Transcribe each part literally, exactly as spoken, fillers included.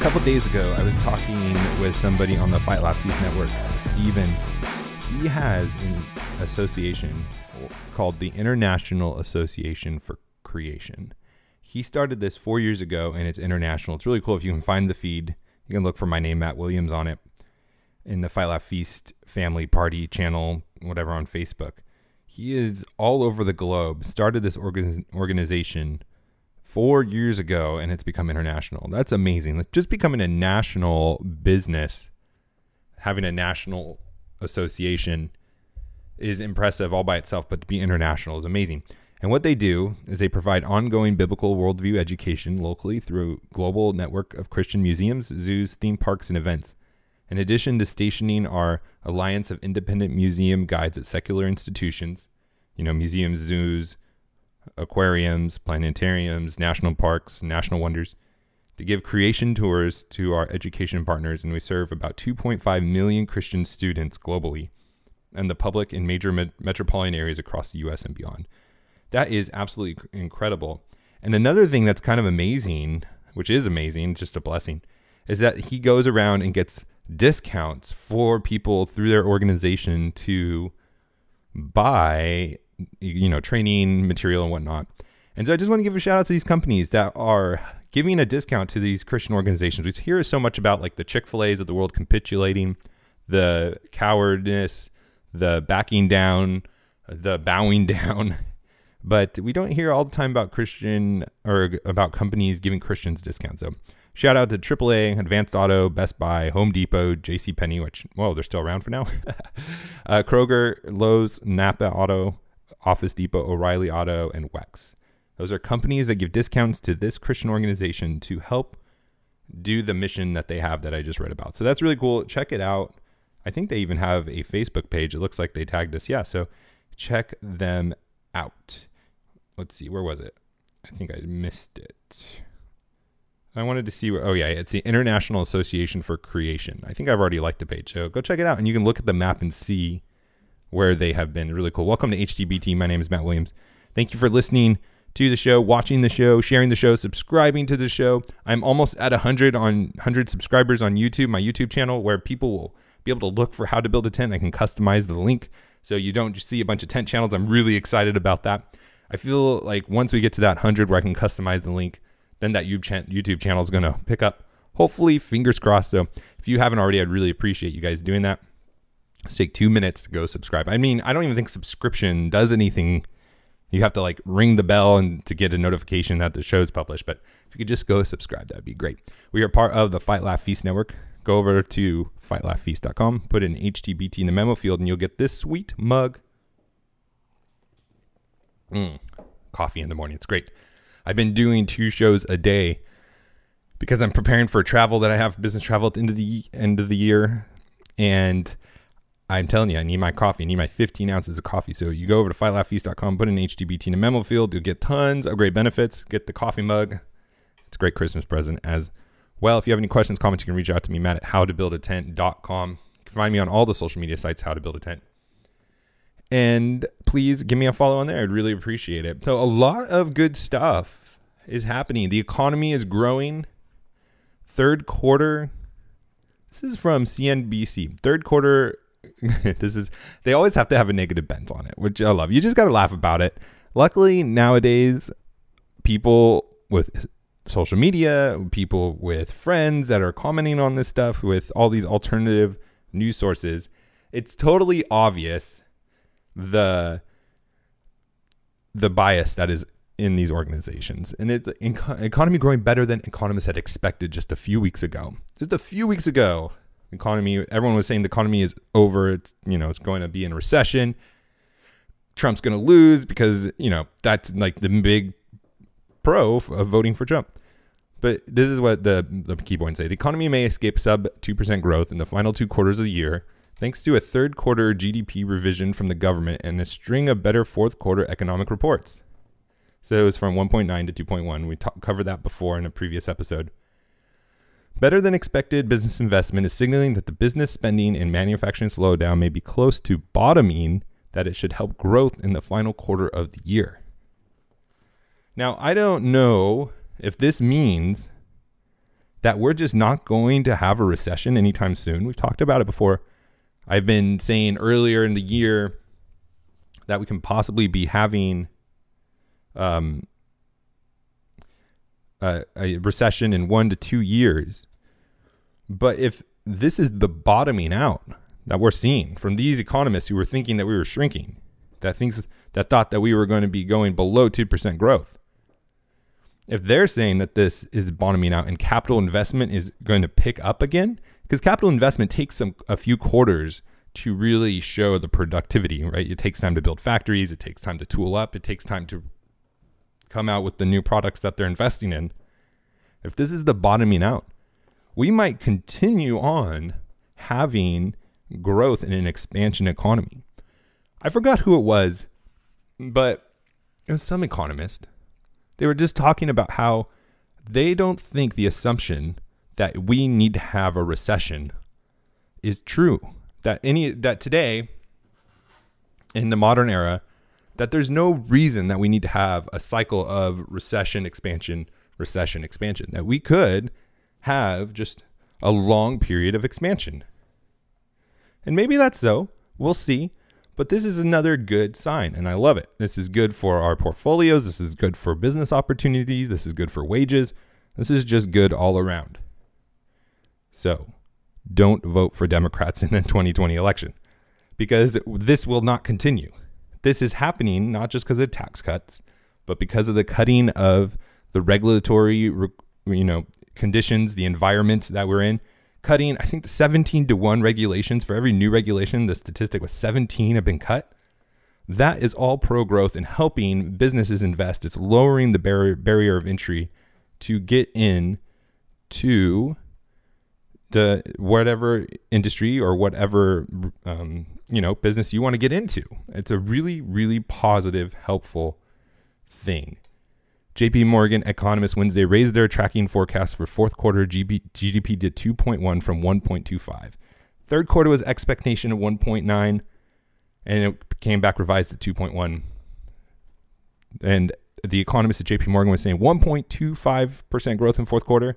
couple days ago, I was talking with somebody on the Fight, Laugh, Feast Network, Steven. He has an association called the International Association for Creation. He started this four years ago, and it's international. It's really cool. If you can find the feed, you can look for my name, Matt Williams, on it, in the Fight, Laugh, Feast family party channel, whatever, on Facebook. He is all over the globe, started this organ- organization four years ago, and it's become international. That's amazing. Like, just becoming a national business, having a national association is impressive all by itself, but to be international is amazing. And what they do is they provide ongoing biblical worldview education locally through a global network of Christian museums, zoos, theme parks, and events. In addition to stationing our Alliance of Independent Museum Guides at secular institutions, you know, museums, zoos, aquariums, planetariums, national parks, national wonders, to give creation tours to our education partners, and we serve about two point five million Christian students globally and the public in major met- metropolitan areas across the U S and beyond. That is absolutely incredible. And another thing that's kind of amazing, which is amazing, just a blessing, is that he goes around and gets discounts for people through their organization to buy, you know, training material and whatnot. And so I just want to give a shout out to these companies that are giving a discount to these Christian organizations. We hear so much about like the Chick-fil-A's of the world capitulating, the cowardice, the backing down, the bowing down, but we don't hear all the time about Christian or about companies giving Christians discounts. So shout out to Triple A, Advanced Auto, Best Buy, Home Depot, JCPenney, which, well, they're still around for now, uh, Kroger, Lowe's, Napa Auto, Office Depot, O'Reilly Auto, and WEX. Those are companies that give discounts to this Christian organization to help do the mission that they have that I just read about. So that's really cool. Check it out. I think they even have a Facebook page. It looks like they tagged us. Yeah, so check them out. Let's see. Where was it? I think I missed it. I wanted to see where, oh yeah, it's the International Association for Creation. I think I've already liked the page, so go check it out, and you can look at the map and see where they have been. Really cool. Welcome to H T B T. My name is Matt Williams. Thank you for listening to the show, watching the show, sharing the show, subscribing to the show. I'm almost at one hundred on one hundred subscribers on YouTube, my YouTube channel, where people will be able to look for How to Build a Tent. I can customize the link so you don't just see a bunch of tent channels. I'm really excited about that. I feel like once we get to that one hundred where I can customize the link, then that YouTube channel is going to pick up. Hopefully, fingers crossed. So if you haven't already, I'd really appreciate you guys doing that. Let's take two minutes to go subscribe. I mean, I don't even think subscription does anything. You have to like ring the bell and to get a notification that the show's published. But if you could just go subscribe, that'd be great. We are part of the Fight, Laugh, Feast Network. Go over to fight laugh feast dot com, put in H T B T in the memo field, and you'll get this sweet mug. Mm, coffee in the morning. It's great. I've been doing two shows a day because I'm preparing for travel that I have, business travel at the end of the end of the year. And I'm telling you, I need my coffee. I need my fifteen ounces of coffee. So you go over to fight laugh feast dot com, put in H T B T in a memo field. You'll get tons of great benefits. Get the coffee mug. It's a great Christmas present as well. If you have any questions, comments, you can reach out to me, Matt, at how to build a tent dot com. You can find me on all the social media sites, How to Build a Tent. And please give me a follow on there. I'd really appreciate it. So a lot of good stuff is happening. The economy is growing. Third quarter. This is from C N B C. Third quarter. This is, they always have to have a negative bent on it, which I love. You just got to laugh about it. Luckily, nowadays, people with social media, people with friends that are commenting on this stuff, with all these alternative news sources, it's totally obvious the the bias that is in these organizations. And it's in, economy growing better than economists had expected just a few weeks ago. Just a few weeks ago, economy, everyone was saying the economy is over. It's, you know, it's going to be in recession. Trump's going to lose because, you know, that's like the big pro of voting for Trump. But this is what the, the key points say. The economy may escape sub two percent growth in the final two quarters of the year, thanks to a third quarter G D P revision from the government and a string of better fourth quarter economic reports. So it was from one point nine to two point one. We talk, covered that before in a previous episode. Better than expected business investment is signaling that the business spending and manufacturing slowdown may be close to bottoming, that it should help growth in the final quarter of the year. Now, I don't know if this means that we're just not going to have a recession anytime soon. We've talked about it before. I've been saying earlier in the year that we can possibly be having um, a, a recession in one to two years. But if this is the bottoming out that we're seeing from these economists who were thinking that we were shrinking, that things that thought that we were going to be going below two percent growth, if they're saying that this is bottoming out and capital investment is going to pick up again, because capital investment takes some a few quarters to really show the productivity, right? It takes time to build factories. It takes time to tool up. It takes time to come out with the new products that they're investing in. If this is the bottoming out, we might continue on having growth in an expansion economy. I forgot who it was, but it was some economist. They were just talking about how they don't think the assumption that we need to have a recession is true. That any that today, in the modern era, that there's no reason that we need to have a cycle of recession, expansion, recession, expansion. That we could have just a long period of expansion. And maybe that's so. We'll see. But this is another good sign, and I love it. This is good for our portfolios. This is good for business opportunities. This is good for wages. This is just good all around. So don't vote for Democrats in the twenty twenty election, because this will not continue. This is happening not just because of tax cuts, but because of the cutting of the regulatory, you know, conditions, the environment that we're in. Cutting, I think, the seventeen to one regulations. For every new regulation, the statistic was seventeen have been cut. That is all pro-growth and helping businesses invest. It's lowering the barrier barrier of entry to get in to the whatever industry or whatever um, you know business you want to get into. It's a really, really positive, helpful thing. J P Morgan economists Wednesday raised their tracking forecast for fourth quarter G D P to two point one from one point two five. Third quarter was expectation of one point nine, and it came back revised to two point one. And the economists at J P Morgan was saying one point two five percent growth in fourth quarter.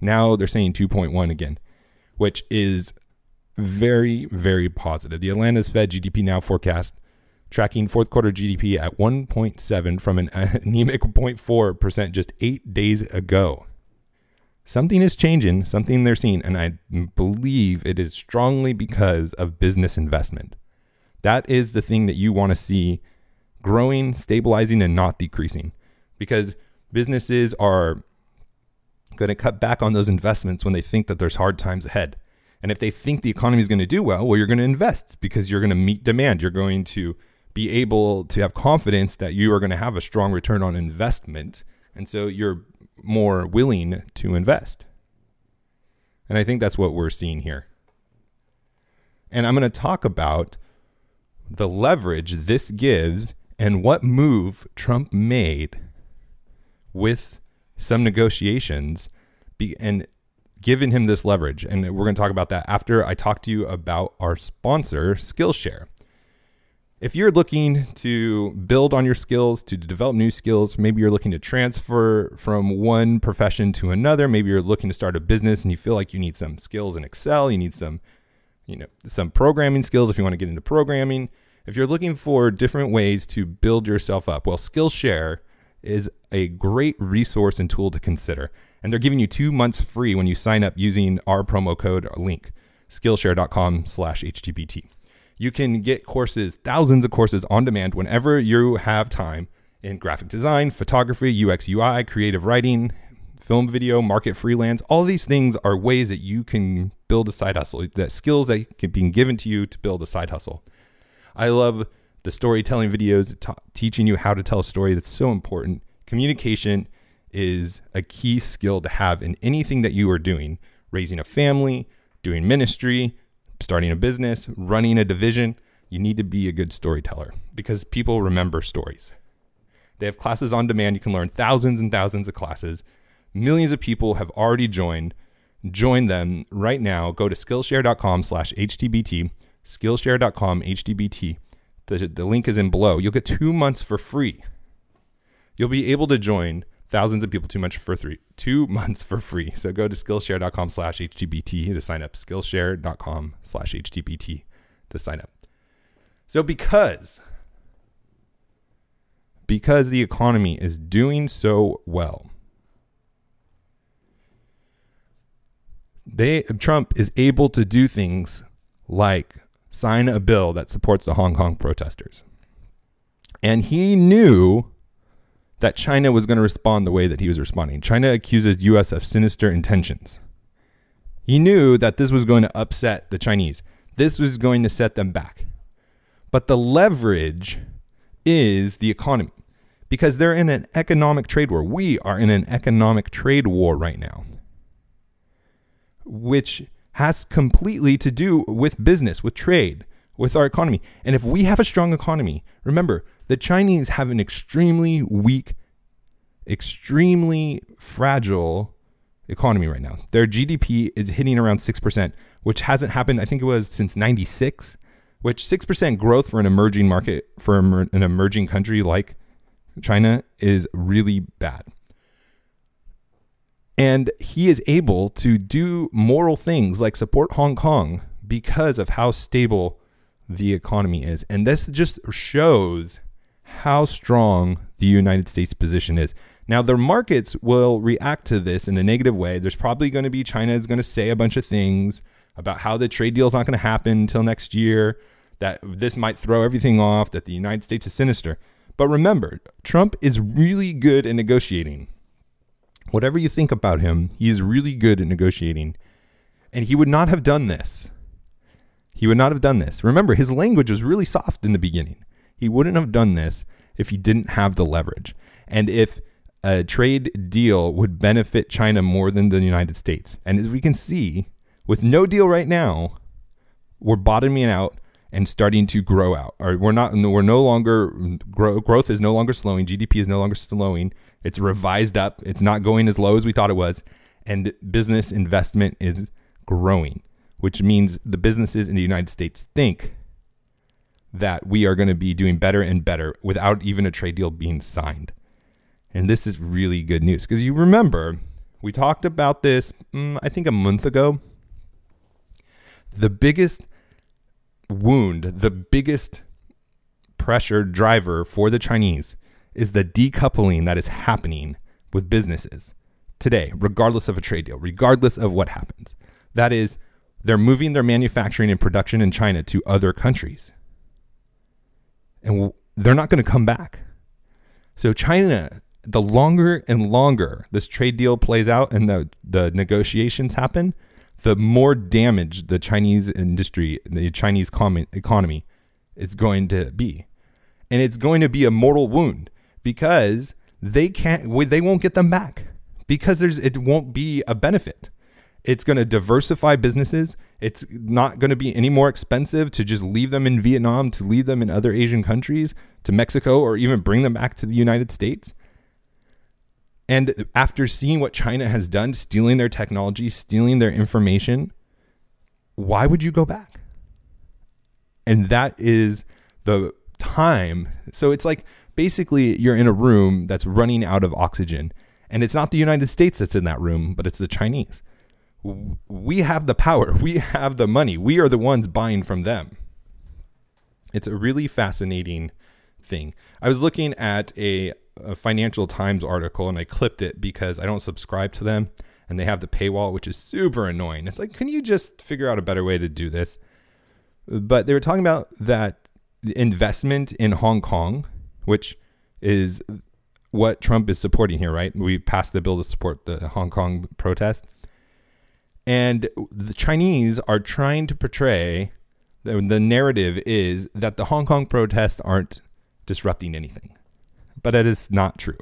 Now they're saying two point one again, which is very, very positive. The Atlanta Fed G D P now forecast tracking fourth quarter G D P at one point seven from an anemic zero point four percent just eight days ago. Something is changing, something they're seeing, and I believe it is strongly because of business investment. That is the thing that you want to see growing, stabilizing, and not decreasing, because businesses are going to cut back on those investments when they think that there's hard times ahead. And if they think the economy is going to do well, well, you're going to invest because you're going to meet demand. You're going to be able to have confidence that you are going to have a strong return on investment. And so you're more willing to invest. And I think that's what we're seeing here. And I'm going to talk about the leverage this gives and what move Trump made with some negotiations be- and given him this leverage. And we're going to talk about that after I talk to you about our sponsor, Skillshare. If you're looking to build on your skills, to develop new skills, maybe you're looking to transfer from one profession to another, maybe you're looking to start a business and you feel like you need some skills in Excel, you need some, you know, some programming skills if you want to get into programming. If you're looking for different ways to build yourself up, well, Skillshare is a great resource and tool to consider. And they're giving you two months free when you sign up using our promo code or link, skillshare dot com slash H T B T. You can get courses, thousands of courses on demand whenever you have time in graphic design, photography, U X, U I, creative writing, film, video, market freelance. All these things are ways that you can build a side hustle, that skills that can be given to you to build a side hustle. I love the storytelling videos, t- teaching you how to tell a story. That's so important. Communication is a key skill to have in anything that you are doing, raising a family, doing ministry, starting a business, running a division. You need to be a good storyteller because people remember stories. They have classes on demand. You can learn thousands and thousands of classes. Millions of people have already joined. Join them right now. Go to skillshare dot com slash H T B T, skillshare dot com H T B T. The, the link is in below. You'll get two months for free. You'll be able to join thousands of people too much for three, two months for free. So go to Skillshare.com slash HTBT to sign up. Skillshare.com slash HTBT to sign up. So because, because the economy is doing so well, they Trump is able to do things like sign a bill that supports the Hong Kong protesters. And he knew that China was going to respond the way that he was responding. China accuses U S of sinister intentions. He knew that this was going to upset the Chinese. This was going to set them back. But the leverage is the economy, because they're in an economic trade war. We are in an economic trade war right now, which has completely to do with business, with trade, with our economy. And if we have a strong economy, remember, the Chinese have an extremely weak, extremely fragile economy right now. Their G D P is hitting around six percent, which hasn't happened, I think it was since ninety-six, which six percent growth for an emerging market, for an emerging country like China, is really bad. And he is able to do moral things like support Hong Kong because of how stable the economy is. And this just shows how strong the United States position is. Now, their markets will react to this in a negative way. There's probably going to be China is going to say a bunch of things about how the trade deal is not going to happen until next year, that this might throw everything off, that the United States is sinister. But remember, Trump is really good at negotiating. Whatever you think about him, he is really good at negotiating. And he would not have done this. He would not have done this. Remember, his language was really soft in the beginning. He wouldn't have done this if he didn't have the leverage. And if a trade deal would benefit China more than the United States. And as we can see, with no deal right now, we're bottoming out and starting to grow out. Or we're not. We're no longer grow, growth is no longer slowing. G D P is no longer slowing. It's revised up. It's not going as low as we thought it was. And business investment is growing, which means the businesses in the United States think that we are going to be doing better and better without even a trade deal being signed. And this is really good news, because you remember we talked about this, mm, I think a month ago. The biggest wound, the biggest pressure driver for the Chinese is the decoupling that is happening with businesses today, regardless of a trade deal, regardless of what happens. That is, they're moving their manufacturing and production in China to other countries. And they're not going to come back. So China, the longer and longer this trade deal plays out and the, the negotiations happen, the more damage the Chinese industry, the Chinese economy is going to be. And it's going to be a mortal wound, because they can't, they won't get them back, because there's, it won't be a benefit. It's going to diversify businesses. It's not going to be any more expensive to just leave them in Vietnam, to leave them in other Asian countries, to Mexico, or even bring them back to the United States. And after seeing what China has done, stealing their technology, stealing their information, why would you go back? And that is the time. So it's like, basically you're in a room that's running out of oxygen, and it's not the United States that's in that room, but it's the Chinese. We have the power. We have the money. We are the ones buying from them. It's a really fascinating thing. I was looking at a, a Financial Times article, and I clipped it because I don't subscribe to them, and they have the paywall, which is super annoying. It's like, can you just figure out a better way to do this? But they were talking about that investment in Hong Kong, which is what Trump is supporting here, right? We passed the bill to support the Hong Kong protest. And the Chinese are trying to portray, the, the narrative is that the Hong Kong protests aren't disrupting anything. But that is not true.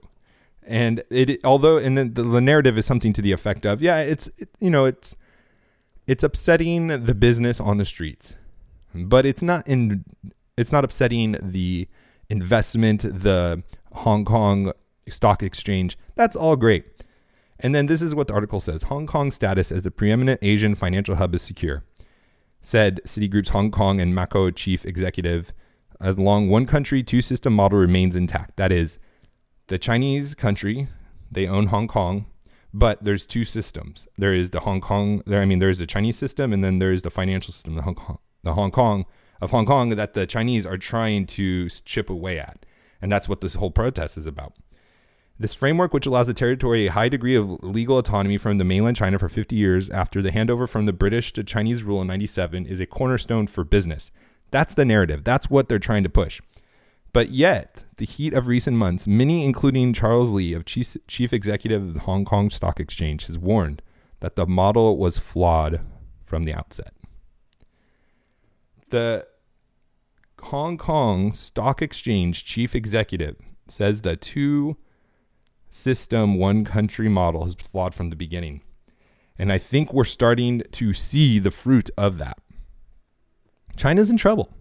And it, although, and the, the narrative is something to the effect of, yeah, it's, it, you know, it's, it's upsetting the business on the streets, but it's not in, it's not upsetting the investment, the Hong Kong Stock Exchange. That's all great. And then this is what the article says. Hong Kong's status as the preeminent Asian financial hub is secure, said Citigroup's Hong Kong and Macau chief executive. Along one country, two system model remains intact. That is, the Chinese country, They own Hong Kong, but there's two systems. There is the Hong Kong, there, I mean, there is the Chinese system, and then there is the financial system, the Hong Kong, the Hong Kong of Hong Kong that the Chinese are trying to chip away at. And that's what this whole protest is about. This framework, which allows the territory a high degree of legal autonomy from the mainland China for fifty years after the handover from the British to Chinese rule in ninety-seven, is a cornerstone for business. That's the narrative. That's what they're trying to push. But yet, the heat of recent months, many, including Charles Lee, of chief, chief executive of the Hong Kong Stock Exchange, has warned that the model was flawed from the outset. The Hong Kong Stock Exchange chief executive says the two system, one country model is flawed from the beginning. And I think we're starting to see the fruit of that. China's in trouble.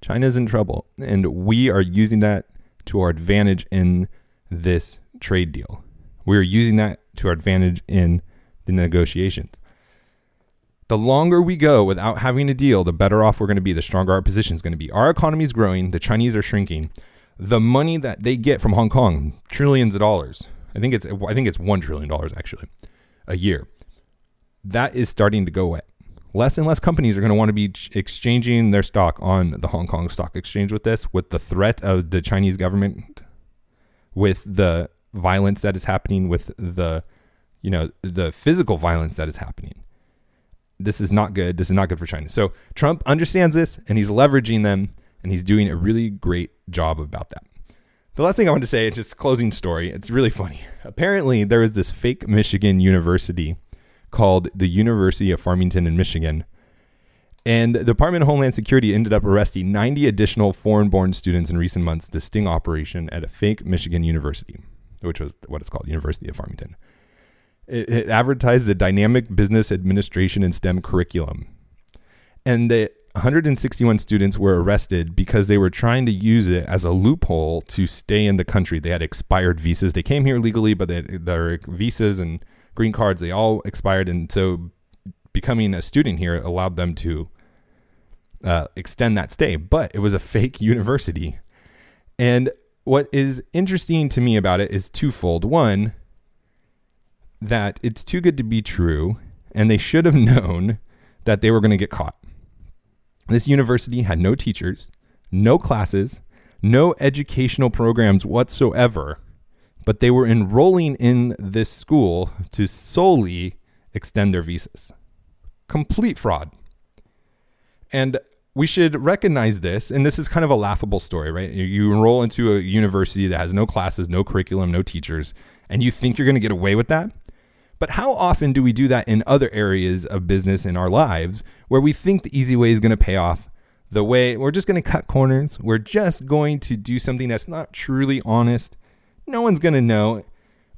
China's in trouble. And we are using that to our advantage in this trade deal. We're using that to our advantage in the negotiations. The longer we go without having a deal, the better off we're going to be, the stronger our position is going to be. Our economy is growing. The Chinese are shrinking. The money that they get from Hong Kong, trillions of dollars. I think it's I think it's one trillion dollars actually, a year. That is starting to go away. Less and less companies are going to want to be exchanging their stock on the Hong Kong Stock Exchange with this, with the threat of the Chinese government, with the violence that is happening, with the, you know, the physical violence that is happening. This is not good. This is not good for China. So Trump understands this, and he's leveraging them. And he's doing a really great job about that. The last thing I want to say is just a closing story. It's really funny. Apparently, there is this fake Michigan university called the University of Farmington in Michigan. And the Department of Homeland Security ended up arresting ninety additional foreign-born students in recent months to sting operation at a fake Michigan university, which was what it's called, University of Farmington. It, it advertised the dynamic business administration and STEM curriculum. And the one hundred sixty-one students were arrested because they were trying to use it as a loophole to stay in the country. They had expired visas. They came here legally, but they had, their visas and green cards, they all expired. And so becoming a student here allowed them to uh, extend that stay. But it was a fake university. And what is interesting to me about it is twofold. One, that it's too good to be true, and they should have known that they were going to get caught. This university had no teachers, no classes, no educational programs whatsoever, but they were enrolling in this school to solely extend their visas. Complete fraud. And we should recognize this, and this is kind of a laughable story, right? You enroll into a university that has no classes, no curriculum, no teachers, and you think you're going to get away with that? But how often do we do that in other areas of business in our lives where we think the easy way is going to pay off? The way we're just going to cut corners. We're just going to do something that's not truly honest. No one's going to know.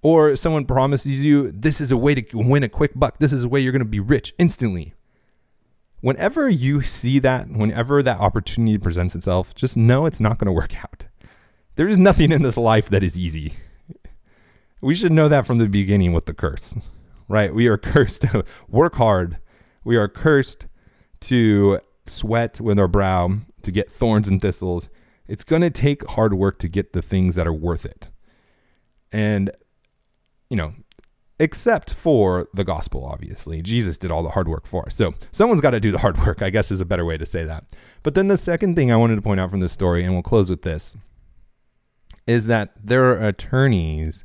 Or someone promises you, this is a way to win a quick buck. This is a way you're going to be rich instantly. Whenever you see that, whenever that opportunity presents itself, just know it's not going to work out. There is nothing in this life that is easy. We should know that from the beginning with the curse, right? We are cursed to work hard. We are cursed to sweat with our brow, to get thorns and thistles. It's going to take hard work to get the things that are worth it. And, you know, except for the gospel, obviously. Jesus did all the hard work for us. So someone's got to do the hard work, I guess is a better way to say that. But then the second thing I wanted to point out from this story, and we'll close with this, is that there are attorneys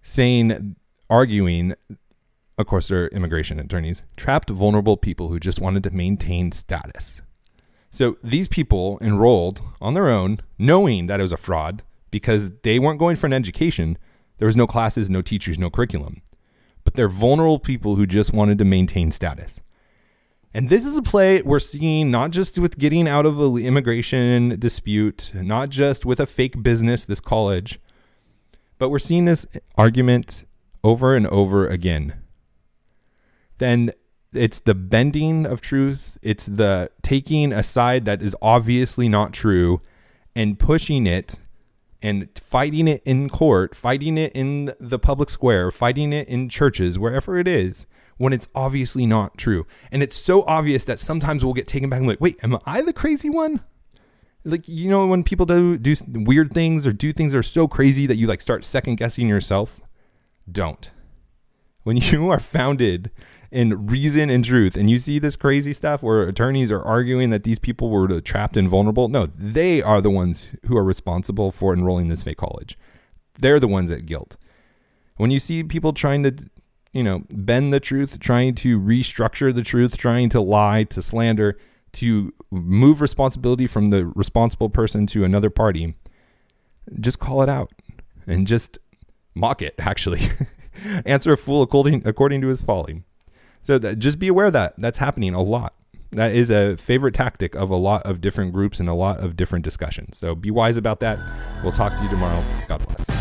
saying, arguing, of course, they're immigration attorneys, trapped vulnerable people who just wanted to maintain status. So these people enrolled on their own, knowing that it was a fraud because they weren't going for an education. There was no classes, no teachers, no curriculum. But they're vulnerable people who just wanted to maintain status. And this is a play we're seeing not just with getting out of an immigration dispute, not just with a fake business, this college, but we're seeing this argument over and over again. Then it's the bending of truth. It's the taking a side that is obviously not true and pushing it and fighting it in court, fighting it in the public square, fighting it in churches, wherever it is, when it's obviously not true. And it's so obvious that sometimes we'll get taken back and like, wait, am I the crazy one? like, you know, when people do do weird things or do things that are so crazy that you like start second guessing yourself, don't. When you are founded in reason and truth and you see this crazy stuff where attorneys are arguing that these people were trapped and vulnerable, no, they are the ones who are responsible for enrolling this fake college. They're the ones at guilt. When you see people trying to, you know, bend the truth, trying to restructure the truth, trying to lie, to slander, to move responsibility from the responsible person to another party, just call it out and just mock it, actually. Answer a fool according, according to his folly. So that, just be aware of that. That's happening a lot. That is a favorite tactic of a lot of different groups and a lot of different discussions. So be wise about that. We'll talk to you tomorrow. God bless.